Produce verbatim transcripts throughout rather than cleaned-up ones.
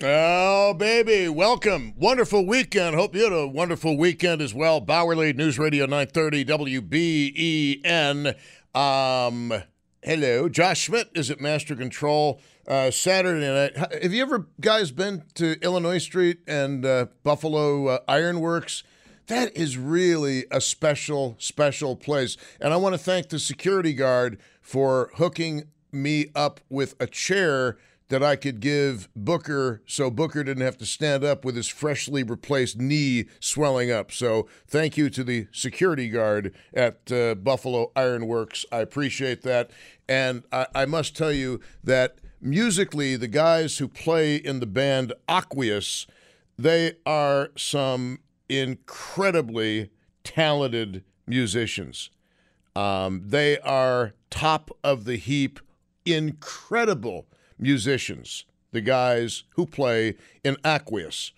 Oh, baby. Welcome. Wonderful weekend. Hope you had a wonderful weekend as well. Bowerly News Radio nine thirty W B E N. Um, hello. Josh Schmidt is at Master Control uh, Saturday night. Have you ever guys been to Illinois Street and uh, Buffalo uh, Ironworks? That is really a special, special place. And I want to thank the security guard for hooking me up with a chair that I could give Booker so Booker didn't have to stand up with his freshly replaced knee swelling up. So thank you to the security guard at uh, Buffalo Ironworks. I appreciate that. And I, I must tell you that musically, the guys who play in the band Aqueous, they are some incredibly talented musicians. Um, they are top of the heap, incredible musicians, the guys who play in Aqueous.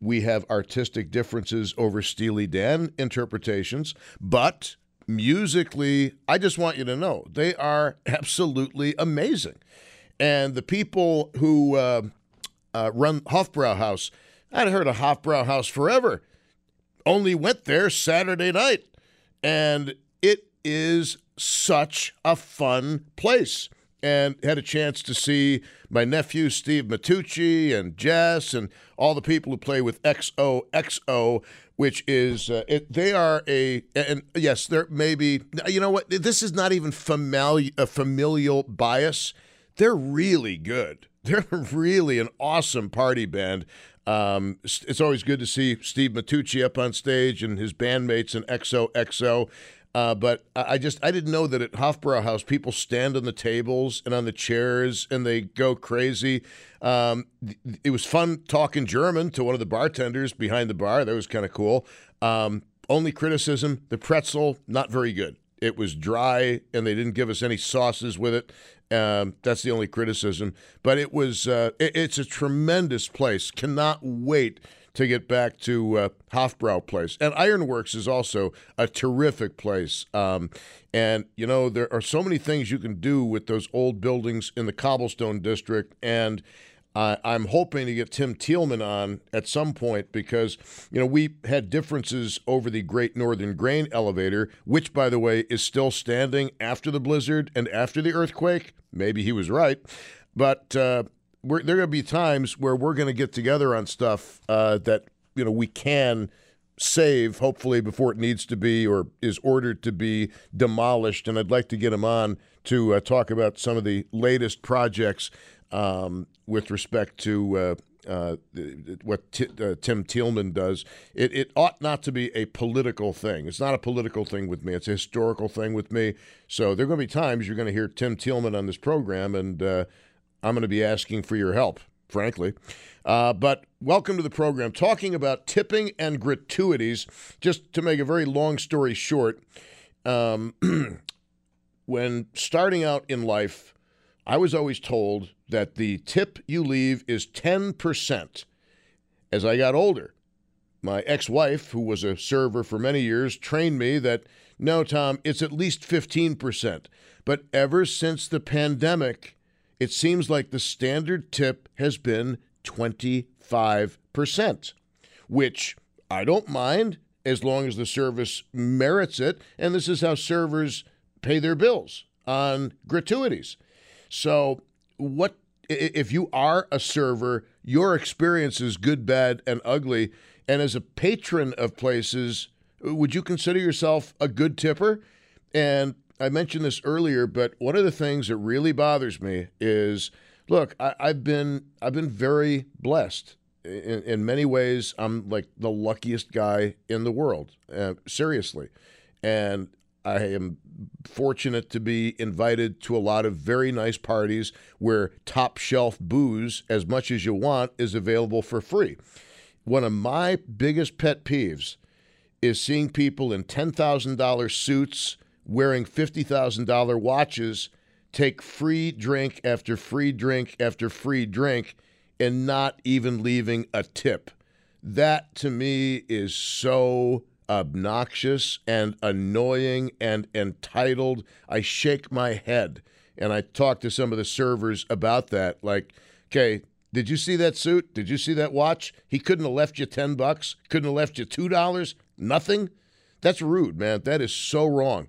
We have artistic differences over Steely Dan interpretations, but musically, I just want you to know, they are absolutely amazing. And the people who uh, uh, run Hofbrauhaus, I'd heard of Hofbrauhaus forever, only went there Saturday night, and it is such a fun place. And had a chance to see my nephew, Steve Matucci, and Jess, and all the people who play with X O X O, which is, uh, it, they are a, and yes, there may be, you know what, this is not even famili- a familial bias. They're really good. They're really an awesome party band. Um, it's always good to see Steve Matucci up on stage and his bandmates in X O X O. Uh, but I just, I didn't know that at Hofbrauhaus, people stand on the tables and on the chairs and they go crazy. Um, it was fun talking German to one of the bartenders behind the bar. That was kind of cool. Um, only criticism, the pretzel, not very good. It was dry and they didn't give us any sauces with it. Um, that's the only criticism. But it was, uh, it, it's a tremendous place. Cannot wait to get back to uh, Hofbrau Place. And Ironworks is also a terrific place. Um, and, you know, there are so many things you can do with those old buildings in the Cobblestone District. And uh, I'm hoping to get Tim Thielman on at some point because, you know, we had differences over the Great Northern Grain Elevator, which, by the way, is still standing after the blizzard and after the earthquake. Maybe he was right. But uh We're, there are going to be times where we're going to get together on stuff uh, that, you know, we can save, hopefully, before it needs to be or is ordered to be demolished. And I'd like to get him on to uh, talk about some of the latest projects um, with respect to uh, uh, what t- uh, Tim Thielman does. It, it ought not to be a political thing. It's not a political thing with me. It's a historical thing with me. So there are going to be times you're going to hear Tim Thielman on this program, and uh, I'm going to be asking for your help, frankly. Uh, but welcome to the program. Talking about tipping and gratuities, just to make a very long story short, um, when starting out in life, I was always told that the tip you leave is ten percent. As I got older, my ex-wife, who was a server for many years, trained me that, no, Tom, it's at least fifteen percent. But ever since the pandemic, it seems like the standard tip has been twenty-five percent, which I don't mind as long as the service merits it. And this is how servers pay their bills, on gratuities. So what if you are a server, your experience is good, bad, and ugly. And as a patron of places, would you consider yourself a good tipper? And I mentioned this earlier, but one of the things that really bothers me is, look, I, I've been I've been very blessed. In, in many ways, I'm like the luckiest guy in the world, uh, seriously. And I am fortunate to be invited to a lot of very nice parties where top shelf booze, as much as you want, is available for free. One of my biggest pet peeves is seeing people in ten thousand dollars suits wearing fifty thousand dollars watches take free drink after free drink after free drink and not even leaving a tip. That, to me, is so obnoxious and annoying and entitled. I shake my head, and I talk to some of the servers about that. Like, okay, did you see that suit? Did you see that watch? He couldn't have left you ten bucks. Couldn't have left you two dollars. Nothing? That's rude, man. That is so wrong.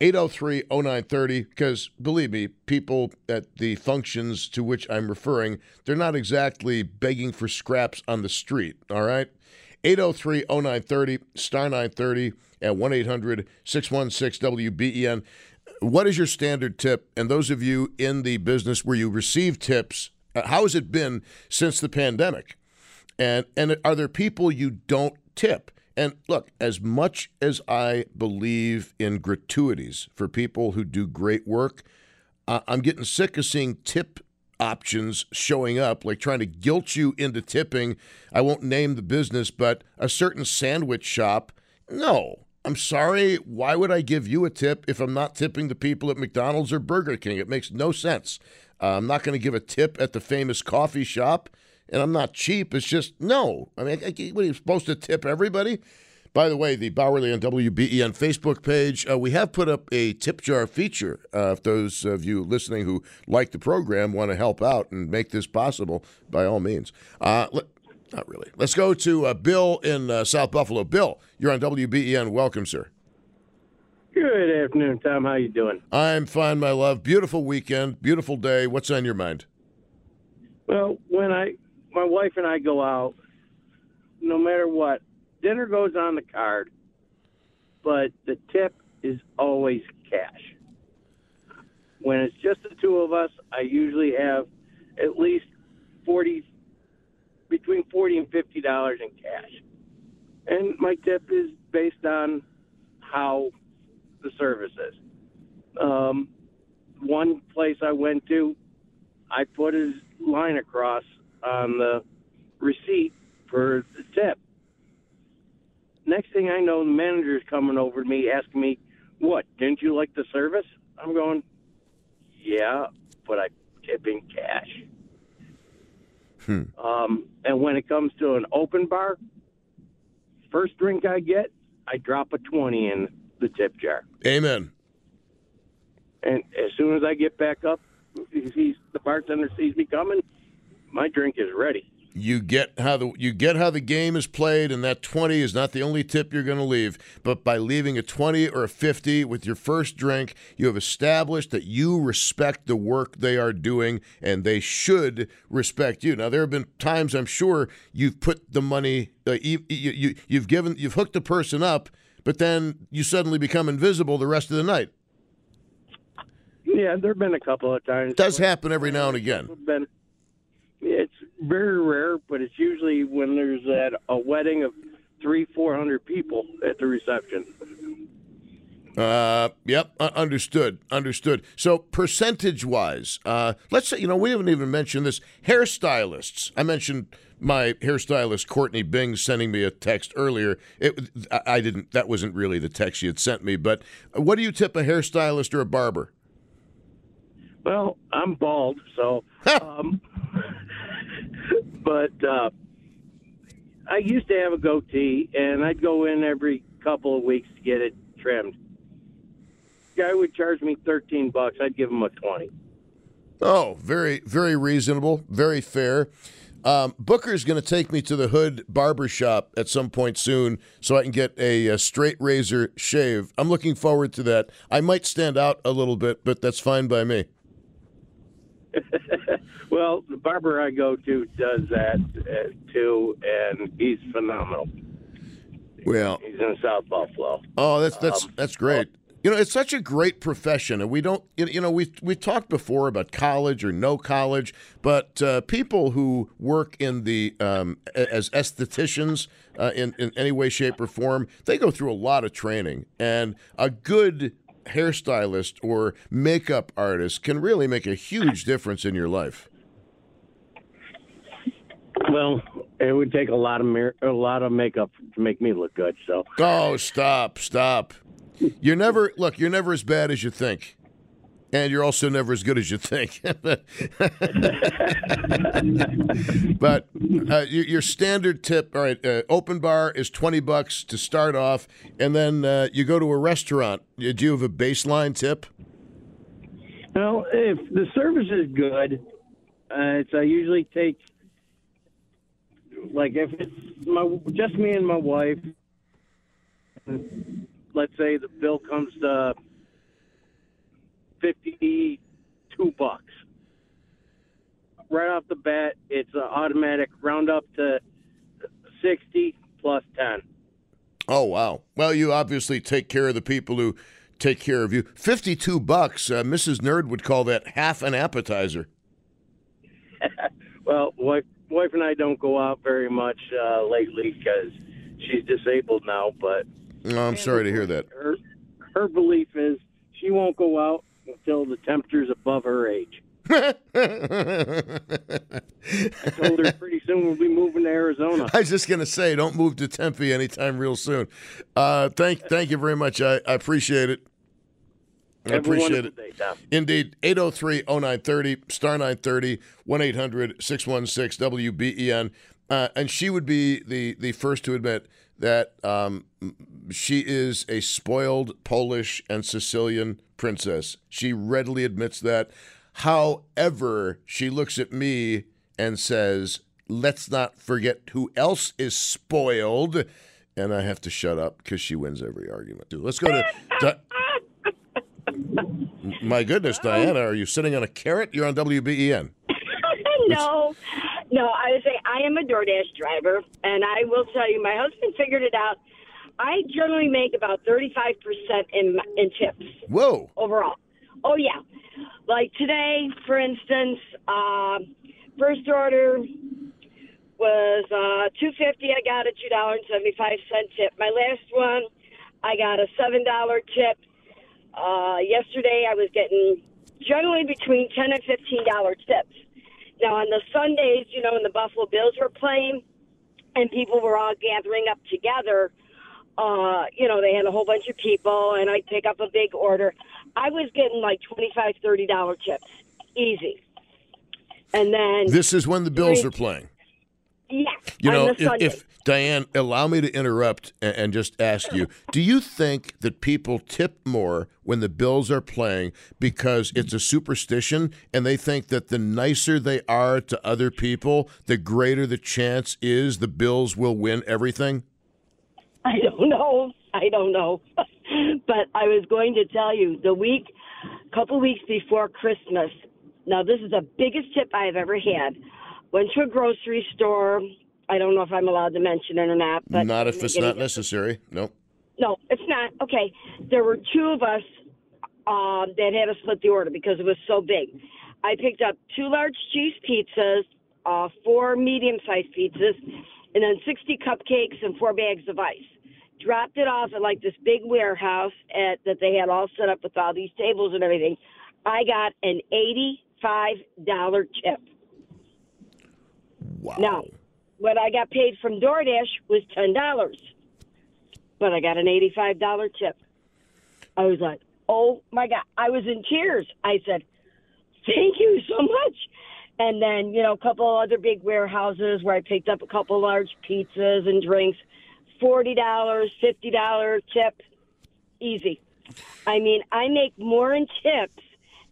eight oh three, oh nine three oh, because believe me, people at the functions to which I'm referring, they're not exactly begging for scraps on the street, all right? eight oh three, oh nine three oh, star nine thirty at one eight hundred, six one six, W B E N. What is your standard tip? And those of you in the business where you receive tips, uh, how has it been since the pandemic? And and are there people you don't tip? And look, as much as I believe in gratuities for people who do great work, uh, I'm getting sick of seeing tip options showing up, like trying to guilt you into tipping. I won't name the business, but a certain sandwich shop. No, I'm sorry. Why would I give you a tip if I'm not tipping the people at McDonald's or Burger King? It makes no sense. Uh, I'm not going to give a tip at the famous coffee shop. And I'm not cheap. It's just, no. I mean, I, I, what, are you supposed to tip everybody? By the way, the Bowerly and W B E N Facebook page, uh, we have put up a tip jar feature. Uh, if those of you listening who like the program want to help out and make this possible, by all means. Uh, let, not really. Let's go to uh, Bill in uh, South Buffalo. Bill, you're on W B E N. Welcome, sir. Good afternoon, Tom. How you doing? I'm fine, my love. Beautiful weekend. Beautiful day. What's on your mind? Well, when I... my wife and I go out, no matter what, dinner goes on the card, but the tip is always cash. When it's just the two of us, I usually have at least forty, between forty and fifty dollars in cash, and my tip is based on how the service is. Um, one place I went to, I put his line across on the receipt for the tip. Next thing I know, the manager's coming over to me asking me, what, didn't you like the service? I'm going, yeah, but I tip in cash. Hmm. Um, and when it comes to an open bar, first drink I get, I drop a twenty in the tip jar. Amen. And as soon as I get back up, he sees, the bartender sees me coming, my drink is ready. You get how the you get how the game is played, and that twenty is not the only tip you're going to leave. But by leaving a twenty or a fifty with your first drink, you have established that you respect the work they are doing, and they should respect you. Now, there have been times, I'm sure, you've put the money, uh, you, you, you've given, you've hooked the person up, but then you suddenly become invisible the rest of the night. Yeah, there have been a couple of times. It does happen every now and again. Been- It's very rare, but it's usually when there's at a wedding of three, four hundred people at the reception. Uh, yep, understood, understood. So percentage-wise, uh, let's say, you know, we haven't even mentioned this. Hairstylists. I mentioned my hairstylist, Courtney Bing, sending me a text earlier. It, I didn't. That wasn't really the text she had sent me, but what do you tip a hairstylist or a barber? Well, I'm bald, so... um, But uh, I used to have a goatee, and I'd go in every couple of weeks to get it trimmed. The guy would charge me thirteen bucks. I'd give him a twenty. Oh, very, very reasonable, very fair. Um, Booker's going to take me to the Hood Barbershop at some point soon so I can get a, a straight razor shave. I'm looking forward to that. I might stand out a little bit, but that's fine by me. Well, the barber I go to does that uh, too, and he's phenomenal. Well, he's in South Buffalo. Oh, that's that's um, that's great. Well, you know, it's such a great profession, and we don't. You know, we we talked before about college or no college, but uh, people who work in the um, as estheticians uh, in in any way, shape, or form, they go through a lot of training, and a good hairstylist or makeup artist can really make a huge difference in your life. Well, it would take a lot of mir- a lot of makeup to make me look good. So. Oh, stop! Stop! You're never look. You're never as bad as you think, and you're also never as good as you think. But uh, your standard tip, all right? Uh, open bar is twenty bucks to start off, and then uh, you go to a restaurant. Do you have a baseline tip? Well, if the service is good, uh, it's I usually take like if it's my just me and my wife. Let's say the bill comes to fifty-two bucks. Right off the bat, it's an automatic round up to sixty plus ten. Oh wow! Well, you obviously take care of the people who take care of you. Fifty-two bucks. Uh, Missus Nerd would call that half an appetizer. Well, wife, wife and I don't go out very much uh, lately because she's disabled now, but. No, I'm sorry to hear that. Her, her belief is she won't go out until the temperature's above her age. I told her pretty soon we'll be moving to Arizona. I was just going to say, don't move to Tempe anytime real soon. Uh, thank thank you very much. I, I appreciate it. I appreciate it. Day, Indeed, eight oh three, oh nine three oh, star nine thirty, one eight hundred, six one six, W B E N. Uh, and she would be the, the first to admit that um, she is a spoiled Polish and Sicilian princess. She readily admits that. However, she looks at me and says, let's not forget who else is spoiled. And I have to shut up because she wins every argument. Let's go to... Di- My goodness, Diana, are you sitting on a carrot? You're on W B E N. No. No, I would say I am a DoorDash driver, and I will tell you, my husband figured it out. I generally make about thirty-five percent in in tips. Whoa. Overall. Oh, yeah. Like today, for instance, uh, first order was uh, two fifty. I got a two dollars and seventy-five cents tip. My last one, I got a seven dollars tip. Uh, yesterday, I was getting generally between ten dollars and fifteen dollars tips. Now, on the Sundays, you know, when the Buffalo Bills were playing and people were all gathering up together, uh, you know, they had a whole bunch of people, and I'd pick up a big order. I was getting like twenty-five dollars, thirty dollars tips. Easy. And then... This is when the Bills are playing. Yeah, you know, on the Sundays. If, if, Diane, allow me to interrupt and, and just ask you, do you think that people tip more when the Bills are playing because it's a superstition and they think that the nicer they are to other people, the greater the chance is the Bills will win everything? I don't know. I don't know. But I was going to tell you, the week, couple weeks before Christmas, now this is the biggest tip I've ever had. Went to a grocery store. I don't know if I'm allowed to mention it or not. But not if it's not necessary. No. No, it's not. Okay. There were two of us um, that had to split the order because it was so big. I picked up two large cheese pizzas, uh, four medium-sized pizzas, and then sixty cupcakes and four bags of ice. Dropped it off at, like, this big warehouse at, that they had all set up with all these tables and everything. I got an eighty-five dollars tip. Wow. Now, what I got paid from DoorDash was ten dollars, but I got an eighty-five dollars tip. I was like, oh, my God. I was in tears. I said, thank you so much. And then, you know, a couple other big warehouses where I picked up a couple large pizzas and drinks, forty dollars, fifty dollars tip, easy. I mean, I make more in tips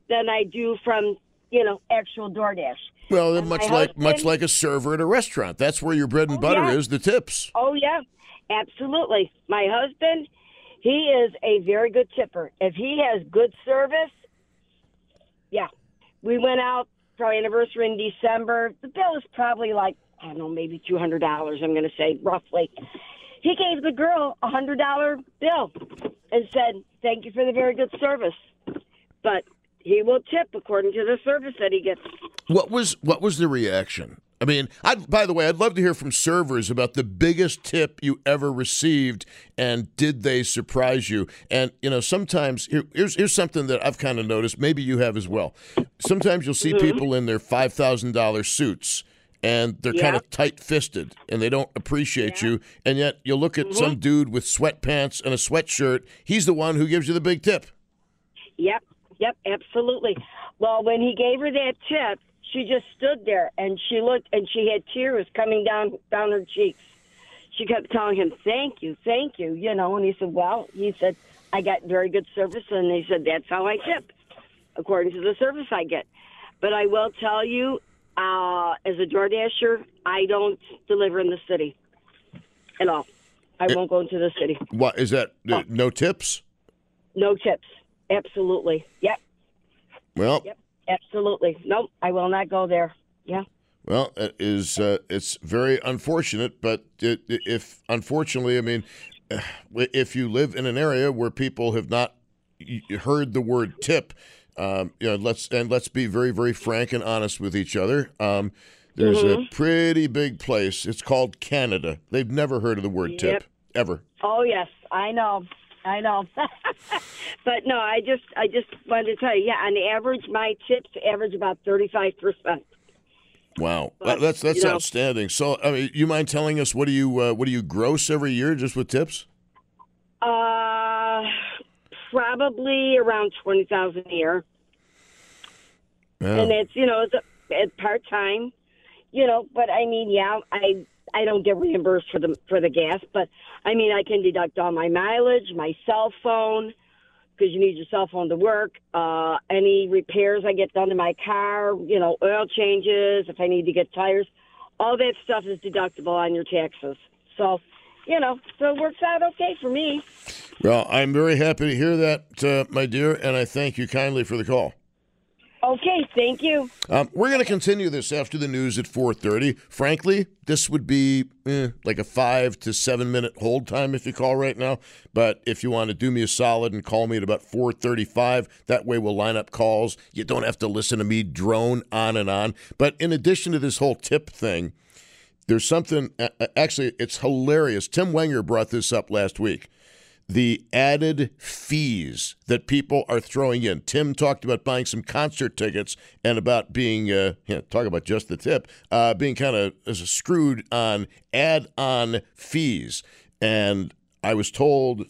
than I do from, you know, actual DoorDash. Well, and much like husband, much like a server at a restaurant. That's where your bread and oh, butter yeah. is, the tips. Oh, yeah, absolutely. My husband, he is a very good tipper. If he has good service, yeah. We went out probably anniversary in December. The bill is probably like, I don't know, maybe two hundred dollars, I'm going to say, roughly. He gave the girl a one hundred dollars bill and said, thank you for the very good service. But he will tip according to the service that he gets. What was what was the reaction? I mean, I'd, by the way, I'd love to hear from servers about the biggest tip you ever received, and did they surprise you? And, you know, sometimes, here, here's here's something that I've kind of noticed, maybe you have as well. Sometimes you'll see mm-hmm. people in their five thousand dollars suits, and they're yeah. kind of tight-fisted, and they don't appreciate yeah. you, and yet you'll look at mm-hmm. some dude with sweatpants and a sweatshirt, he's the one who gives you the big tip. Yep, yep, absolutely. Well, when he gave her that tip, she just stood there, and she looked, and she had tears coming down down her cheeks. She kept telling him, thank you, thank you, you know, and he said, well, he said, I got very good service, and he said, that's how I tip, according to the service I get. But I will tell you, uh, as a DoorDasher, I don't deliver in the city at all. I it, won't go into the city. What, is that oh. no tips? No tips, absolutely, yep. Well. Yep. Absolutely. Nope, I will not go there. Yeah. Well, it is, uh, it's very unfortunate, but it, if, unfortunately, I mean, if you live in an area where people have not heard the word tip, um, you know, let's and let's be very, very frank and honest with each other. Um, there's mm-hmm. a pretty big place. It's called Canada. They've never heard of the word yep. tip, ever. Oh, yes, I know. I know. But, no, I just I just wanted to tell you, yeah, on average, my tips average about thirty-five percent. Wow. But, that's that's outstanding. Know. So, I mean, you mind telling us, what do you uh, what do you gross every year just with tips? Uh, probably around twenty thousand dollars a year. Yeah. And it's, you know, it's, a, it's part-time, you know, but, I mean, yeah, I – I don't get reimbursed for the for the gas, but I mean I can deduct all my mileage, my cell phone, because you need your cell phone to work. Uh, any repairs I get done to my car, you know, oil changes, if I need to get tires, all that stuff is deductible on your taxes. So, you know, so it works out okay for me. Well, I'm very happy to hear that, uh, my dear, and I thank you kindly for the call. Okay, thank you. Um, we're going to continue this after the news at four thirty. Frankly, this would be eh, like a five to seven minute hold time if you call right now. But if you want to do me a solid and call me at about four thirty-five, that way we'll line up calls. You don't have to listen to me drone on and on. But in addition to this whole tip thing, there's something, uh, actually, it's hilarious. Tim Wenger brought this up last week. The added fees that people are throwing in. Tim talked about buying some concert tickets and about being, uh, you know, talk about just the tip, uh, being kind of screwed on add-on fees. And I was told,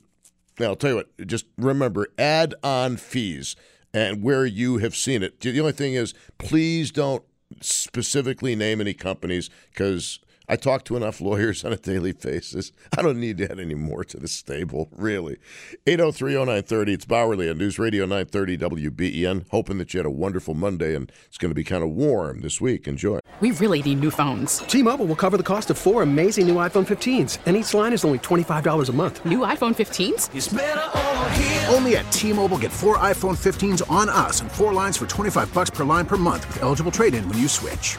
I'll tell you what, just remember, add-on fees and where you have seen it. The only thing is, please don't specifically name any companies, because I talk to enough lawyers on a daily basis. I don't need to add any more to the stable, really. eight oh three oh nine thirty, it's Bowerly on News Radio nine thirty W B E N. Hoping that you had a wonderful Monday, and it's going to be kind of warm this week. Enjoy. We really need new phones. T-Mobile will cover the cost of four amazing new iPhone fifteens, and each line is only twenty-five dollars a month. New iPhone fifteens? It's better over here. Only at T-Mobile, get four iPhone fifteens on us and four lines for twenty-five dollars per line per month with eligible trade-in when you switch.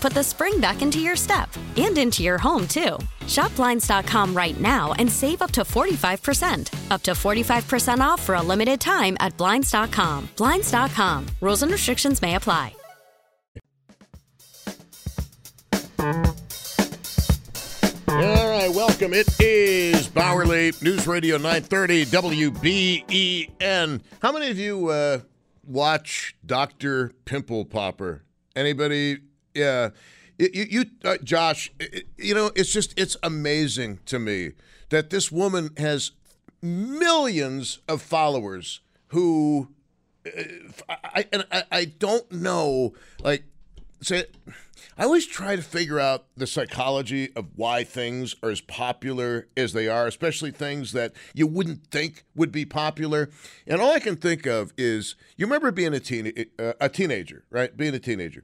put the spring back into your step. And into your home, too. Shop Blinds dot com right now and save up to forty-five percent. Up to forty-five percent off for a limited time at Blinds dot com. Blinds dot com. Rules and restrictions may apply. All right, welcome. It is Bowerly News Radio nine thirty W B E N. How many of you uh, watch Doctor Pimple Popper? Anybody? Yeah. You, you uh, Josh, it, you know, it's just, it's amazing to me that this woman has millions of followers who, uh, I, and I, I don't know, like, say, I always try to figure out the psychology of why things are as popular as they are, especially things that you wouldn't think would be popular. And all I can think of is, you remember being a teen, uh, a teenager, right? Being a teenager,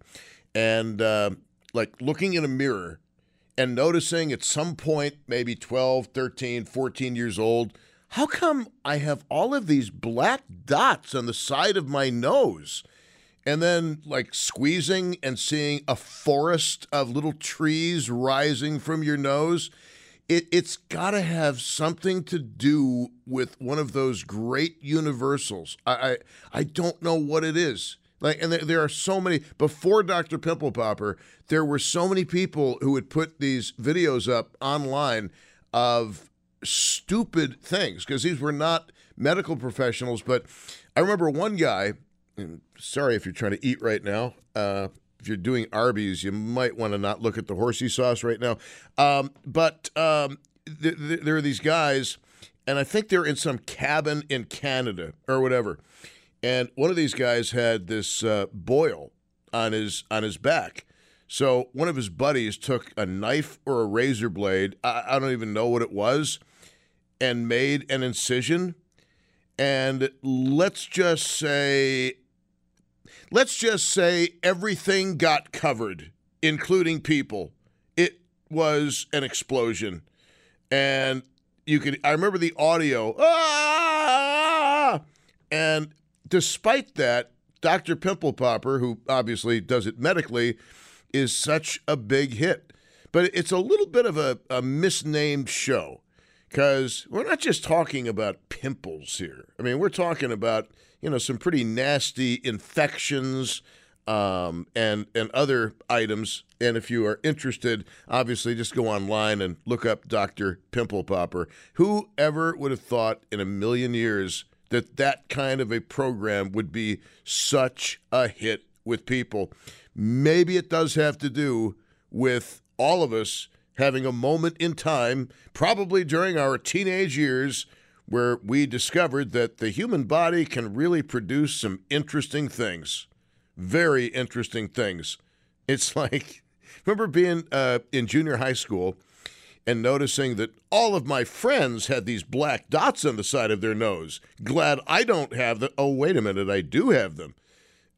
and uh, like looking in a mirror and noticing at some point, maybe twelve, thirteen, fourteen years old, how come I have all of these black dots on the side of my nose? And then, like, squeezing and seeing a forest of little trees rising from your nose, it, it's got to have something to do with one of those great universals. I, I I don't know what it is. Like, and there are so many. Before Doctor Pimple Popper, there were so many people who would put these videos up online of stupid things, because these were not medical professionals. But I remember one guy. And sorry if you're trying to eat right now. Uh, if you're doing Arby's, you might want to not look at the horsey sauce right now. Um, but um, th- th- there are these guys, and I think they're in some cabin in Canada or whatever. And one of these guys had this uh, boil on his on his back. So one of his buddies took a knife or a razor blade, I, I don't even know what it was, and made an incision. And let's just say... Let's just say everything got covered, including people. It was an explosion. And you could, I remember the audio. Ah! And despite that, Doctor Pimple Popper, who obviously does it medically, is such a big hit. But it's a little bit of a, a misnamed show, because we're not just talking about pimples here. I mean, we're talking about, you know, some pretty nasty infections um, and and other items. And if you are interested, obviously just go online and look up Doctor Pimple Popper. Whoever would have thought in a million years that that kind of a program would be such a hit with people? Maybe it does have to do with all of us having a moment in time, probably during our teenage years, where we discovered that the human body can really produce some interesting things. Very interesting things. It's like, remember being uh, in junior high school and noticing that all of my friends had these black dots on the side of their nose. Glad I don't have them. Oh, wait a minute, I do have them.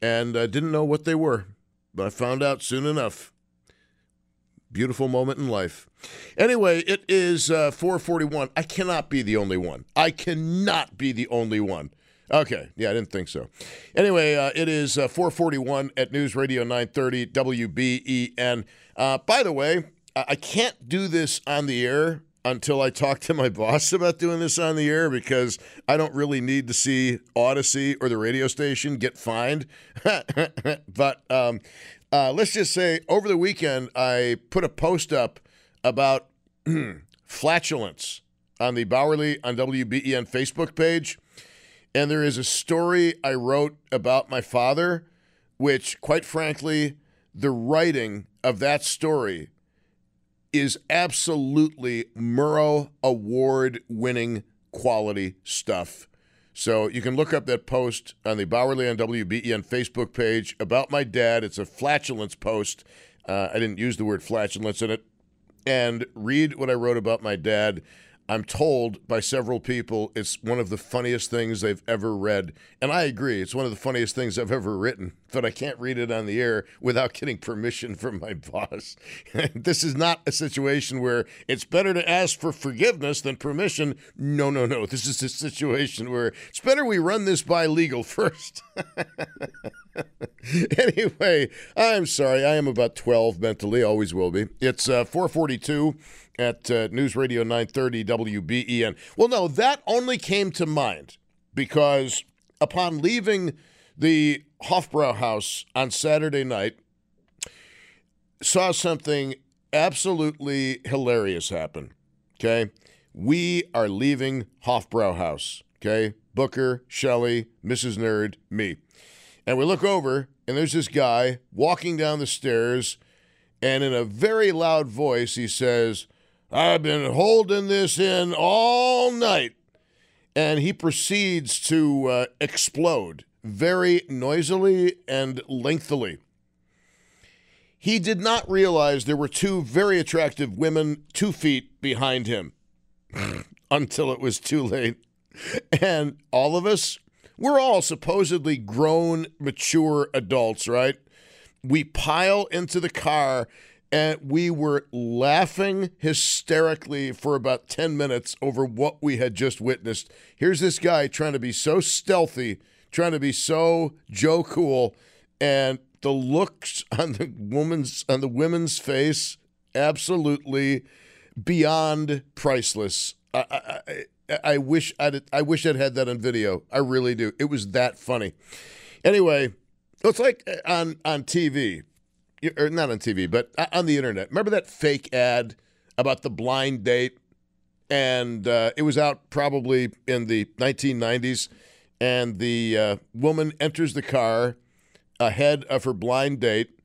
And I didn't know what they were, but I found out soon enough. Beautiful moment in life. Anyway, it is uh, four forty-one. I cannot be the only one. I cannot be the only one. Okay. Yeah, I didn't think so. Anyway, uh, it is uh, four forty-one at News Radio nine thirty W B E N. Uh, by the way, I-, I can't do this on the air until I talk to my boss about doing this on the air, because I don't really need to see Odyssey or the radio station get fined. But... Um, Uh, let's just say over the weekend, I put a post up about flatulence on the Bowerly on W B E N Facebook page. And there is a story I wrote about my father, which, quite frankly, the writing of that story is absolutely Murrow Award-winning quality stuff. So you can look up that post on the Bowerly on W B E N Facebook page about my dad. It's a flatulence post. Uh, I didn't use the word flatulence in it. And read what I wrote about my dad. I'm told by several people it's one of the funniest things they've ever read. And I agree. It's one of the funniest things I've ever written, but I can't read it on the air without getting permission from my boss. This is not a situation where it's better to ask for forgiveness than permission. No, no, no. This is a situation where it's better we run this by legal first. Anyway, I'm sorry. I am about twelve mentally, always will be. It's uh, four forty-two at uh, News Radio nine thirty W B E N. Well, no, that only came to mind because upon leaving the Hofbrauhaus on Saturday night, saw something absolutely hilarious happen, okay? We are leaving Hofbrauhaus, okay? Booker, Shelley, Missus Nerd, me. And we look over, and there's this guy walking down the stairs, and in a very loud voice, he says, "I've been holding this in all night." And he proceeds to uh, explode very noisily and lengthily. He did not realize there were two very attractive women two feet behind him until it was too late. And all of us, we're all supposedly grown, mature adults, right? We pile into the car, and we were laughing hysterically for about ten minutes over what we had just witnessed. Here's this guy trying to be so stealthy, trying to be so Joe Cool, and the looks on the woman's on the women's face absolutely beyond priceless. I I, I wish I'd I wish I'd had that on video. I really do. It was that funny. Anyway, it's like on on T V, or not on T V, but on the internet. Remember that fake ad about the blind date, and uh, it was out probably in the nineteen nineties. And the uh, woman enters the car ahead of her blind date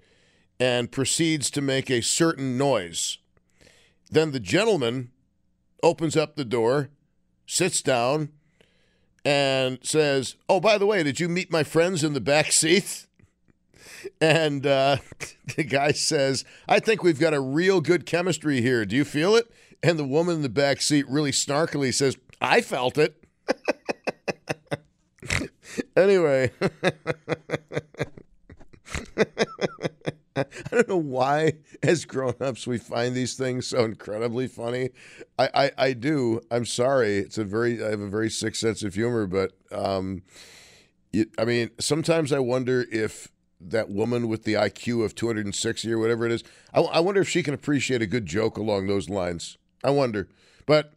and proceeds to make a certain noise. Then the gentleman opens up the door, sits down, and says, "Oh, by the way, did you meet my friends in the back seat?" And uh, the guy says, "I think we've got a real good chemistry here. Do you feel it?" And the woman in the back seat really snarkily says, "I felt it." Anyway, I don't know why, as grown-ups, we find these things so incredibly funny. I, I, I do. I'm sorry. It's a very I have a very sick sense of humor, but um, it, I mean, sometimes I wonder if that woman with the I Q of two hundred sixty or whatever it is, I, I wonder if she can appreciate a good joke along those lines. I wonder. But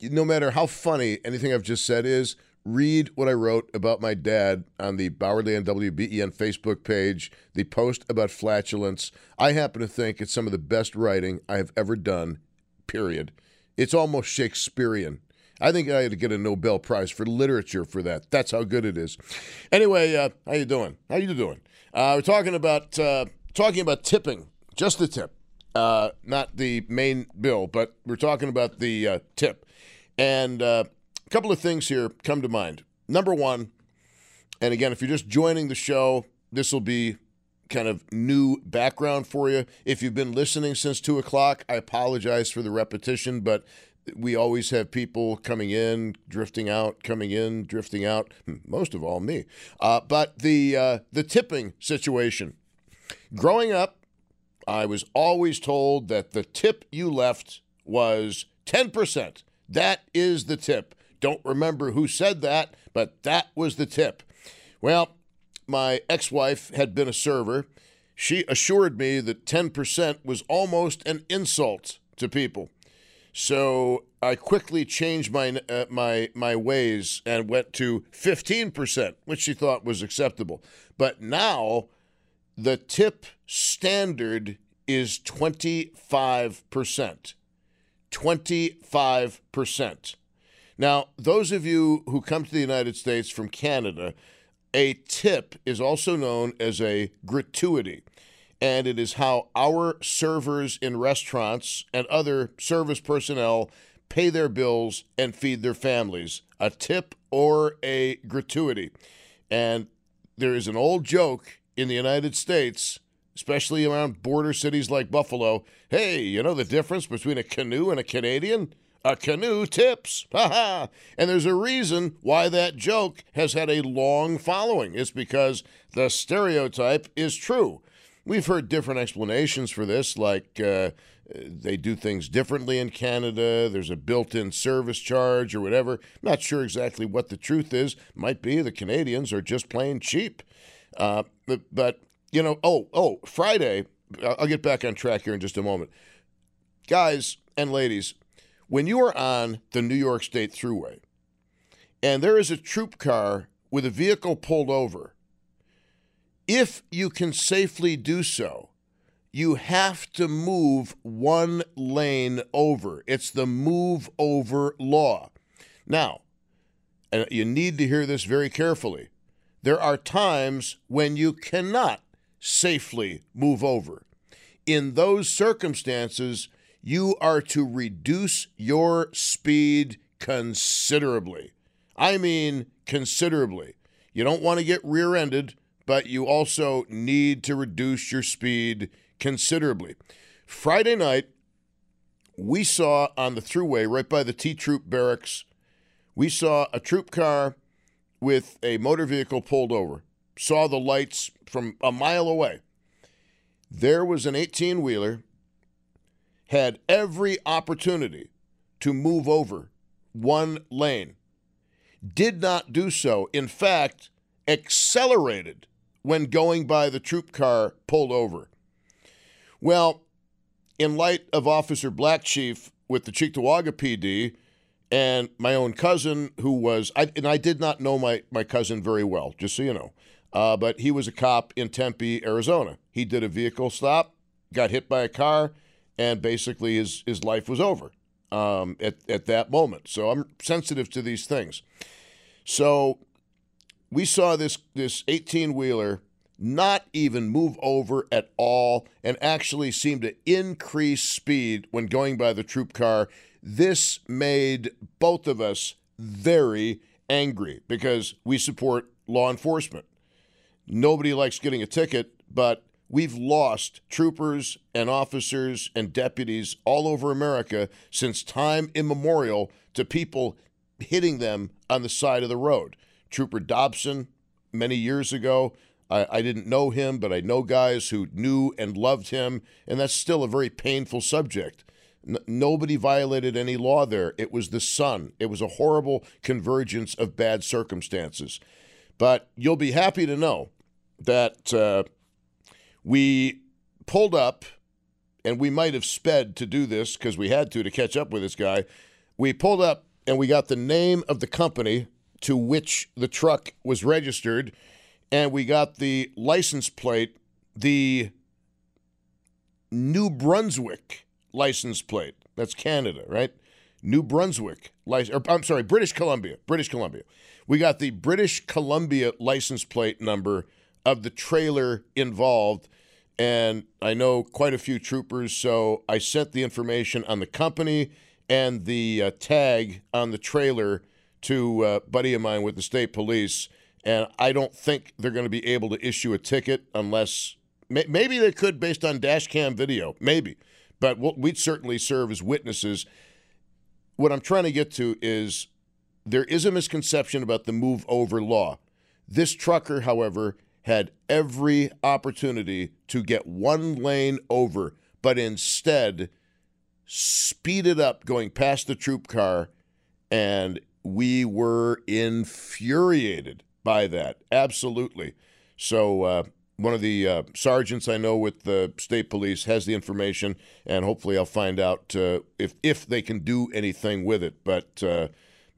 no matter how funny anything I've just said is, read what I wrote about my dad on the Bowerly and W B E N Facebook page, the post about flatulence. I happen to think it's some of the best writing I have ever done, period. It's almost Shakespearean. I think I had to get a Nobel Prize for literature for that. That's how good it is. Anyway, uh, how you doing? How you doing? Uh, we're talking about uh, talking about tipping, just the tip, uh, not the main bill, but we're talking about the uh, tip. And Uh, couple of things here come to mind. Number one, and again, if you're just joining the show, this will be kind of new background for you. If you've been listening since two o'clock, I apologize for the repetition, but we always have people coming in, drifting out, coming in, drifting out, most of all me. Uh, but the uh, the tipping situation. Growing up, I was always told that the tip you left was ten percent. That is the tip. Don't remember who said that, but that was the tip. Well, my ex-wife had been a server. She assured me that ten percent was almost an insult to people. So I quickly changed my uh, my my ways and went to fifteen percent, which she thought was acceptable. But now the tip standard is twenty-five percent. twenty-five percent. Now, those of you who come to the United States from Canada, a tip is also known as a gratuity, and it is how our servers in restaurants and other service personnel pay their bills and feed their families, a tip or a gratuity. And there is an old joke in the United States especially around border cities like Buffalo. Hey, you know the difference between a canoe and a Canadian? A canoe tips. Ha ha. And there's a reason why that joke has had a long following. It's because the stereotype is true. We've heard different explanations for this, like uh, they do things differently in Canada. There's a built-in service charge or whatever. Not sure exactly what the truth is. Might be the Canadians are just plain cheap. Uh, but, but, you know, oh, oh, Friday, I'll get back on track here in just a moment. Guys and ladies, when you are on the New York State Thruway and there is a troop car with a vehicle pulled over, if you can safely do so, you have to move one lane over. It's the move over law. Now, and you need to hear this very carefully. There are times when you cannot safely move over. In those circumstances, you are to reduce your speed considerably. I mean considerably. You don't want to get rear-ended, but you also need to reduce your speed considerably. Friday night, we saw on the thruway right by the T Troop barracks, we saw a troop car with a motor vehicle pulled over, saw the lights from a mile away. There was an eighteen-wheeler, had every opportunity to move over one lane, did not do so, in fact, accelerated when going by the troop car pulled over. Well, in light of Officer Black Chief with the Cheektowaga P D, and my own cousin, who was, I, and I did not know my, my cousin very well, just so you know, uh, but he was a cop in Tempe, Arizona. He did a vehicle stop, got hit by a car, and basically his, his life was over um, at, at that moment. So I'm sensitive to these things. So we saw this this eighteen-wheeler not even move over at all and actually seemed to increase speed when going by the troop car. This made both of us very angry because we support law enforcement. Nobody likes getting a ticket, but we've lost troopers and officers and deputies all over America since time immemorial to people hitting them on the side of the road. Trooper Dobson, many years ago, I, I didn't know him, but I know guys who knew and loved him, and that's still a very painful subject. Nobody violated any law there. It was the sun. It was a horrible convergence of bad circumstances. But you'll be happy to know that uh, we pulled up, and we might have sped to do this because we had to to catch up with this guy. We pulled up, and we got the name of the company to which the truck was registered, and we got the license plate, the New Brunswick license plate. That's Canada, right? New Brunswick license, or I'm sorry, British Columbia, British Columbia. We got the British Columbia license plate number of the trailer involved, and I know quite a few troopers, so I sent the information on the company and the uh, tag on the trailer to a buddy of mine with the state police, and I don't think they're going to be able to issue a ticket unless, may, maybe they could based on dash cam video, maybe. But we'd certainly serve as witnesses. What I'm trying to get to is there is a misconception about the move-over law. This trucker, however, had every opportunity to get one lane over, but instead speeded up going past the troop car, and we were infuriated by that, absolutely. So uh one of the uh, sergeants I know with the state police has the information, and hopefully I'll find out uh, if if they can do anything with it. But uh,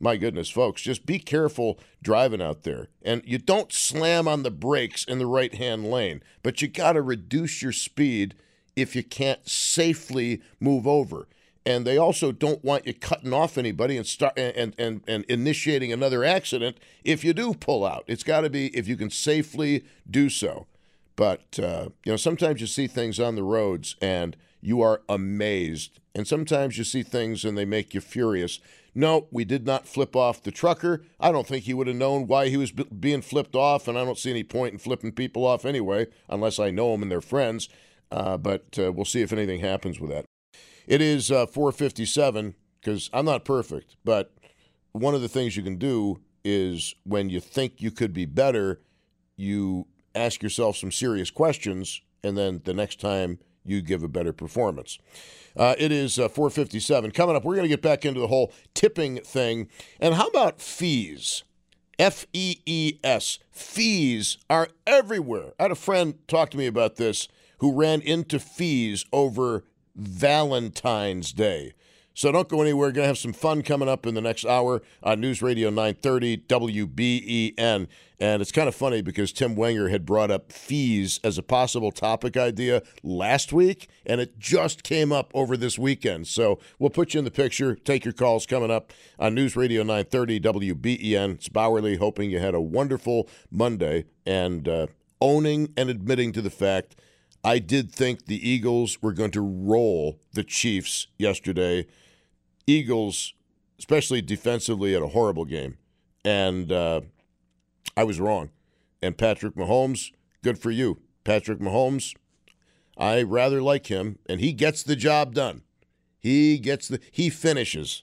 my goodness, folks, just be careful driving out there. And you don't slam on the brakes in the right-hand lane, but you got to reduce your speed if you can't safely move over. And they also don't want you cutting off anybody and start and, and, and initiating another accident if you do pull out. It's got to be if you can safely do so. But, uh, you know, sometimes you see things on the roads and you are amazed. And sometimes you see things and they make you furious. No, we did not flip off the trucker. I don't think he would have known why he was b- being flipped off, and I don't see any point in flipping people off anyway, unless I know them and they're friends. Uh, but uh, we'll see if anything happens with that. It is uh, four fifty-seven, because I'm not perfect, but one of the things you can do is when you think you could be better, you ask yourself some serious questions, and then the next time you give a better performance. Uh, it is uh, four fifty-seven. Coming up, we're going to get back into the whole tipping thing. And how about fees? F E E S. Fees are everywhere. I had a friend talk to me about this who ran into fees over Valentine's Day. So don't go anywhere. We're going to have some fun coming up in the next hour on News Radio nine thirty W B E N. And it's kind of funny because Tim Wenger had brought up fees as a possible topic idea last week, and it just came up over this weekend. So we'll put you in the picture. Take your calls coming up on News Radio nine thirty W B E N. It's Bowerly, hoping you had a wonderful Monday and uh, owning and admitting to the fact I did think the Eagles were going to roll the Chiefs yesterday. Eagles, especially defensively, had a horrible game. And uh, I was wrong. And Patrick Mahomes, good for you. Patrick Mahomes, I rather like him. And he gets the job done. He gets the, he finishes.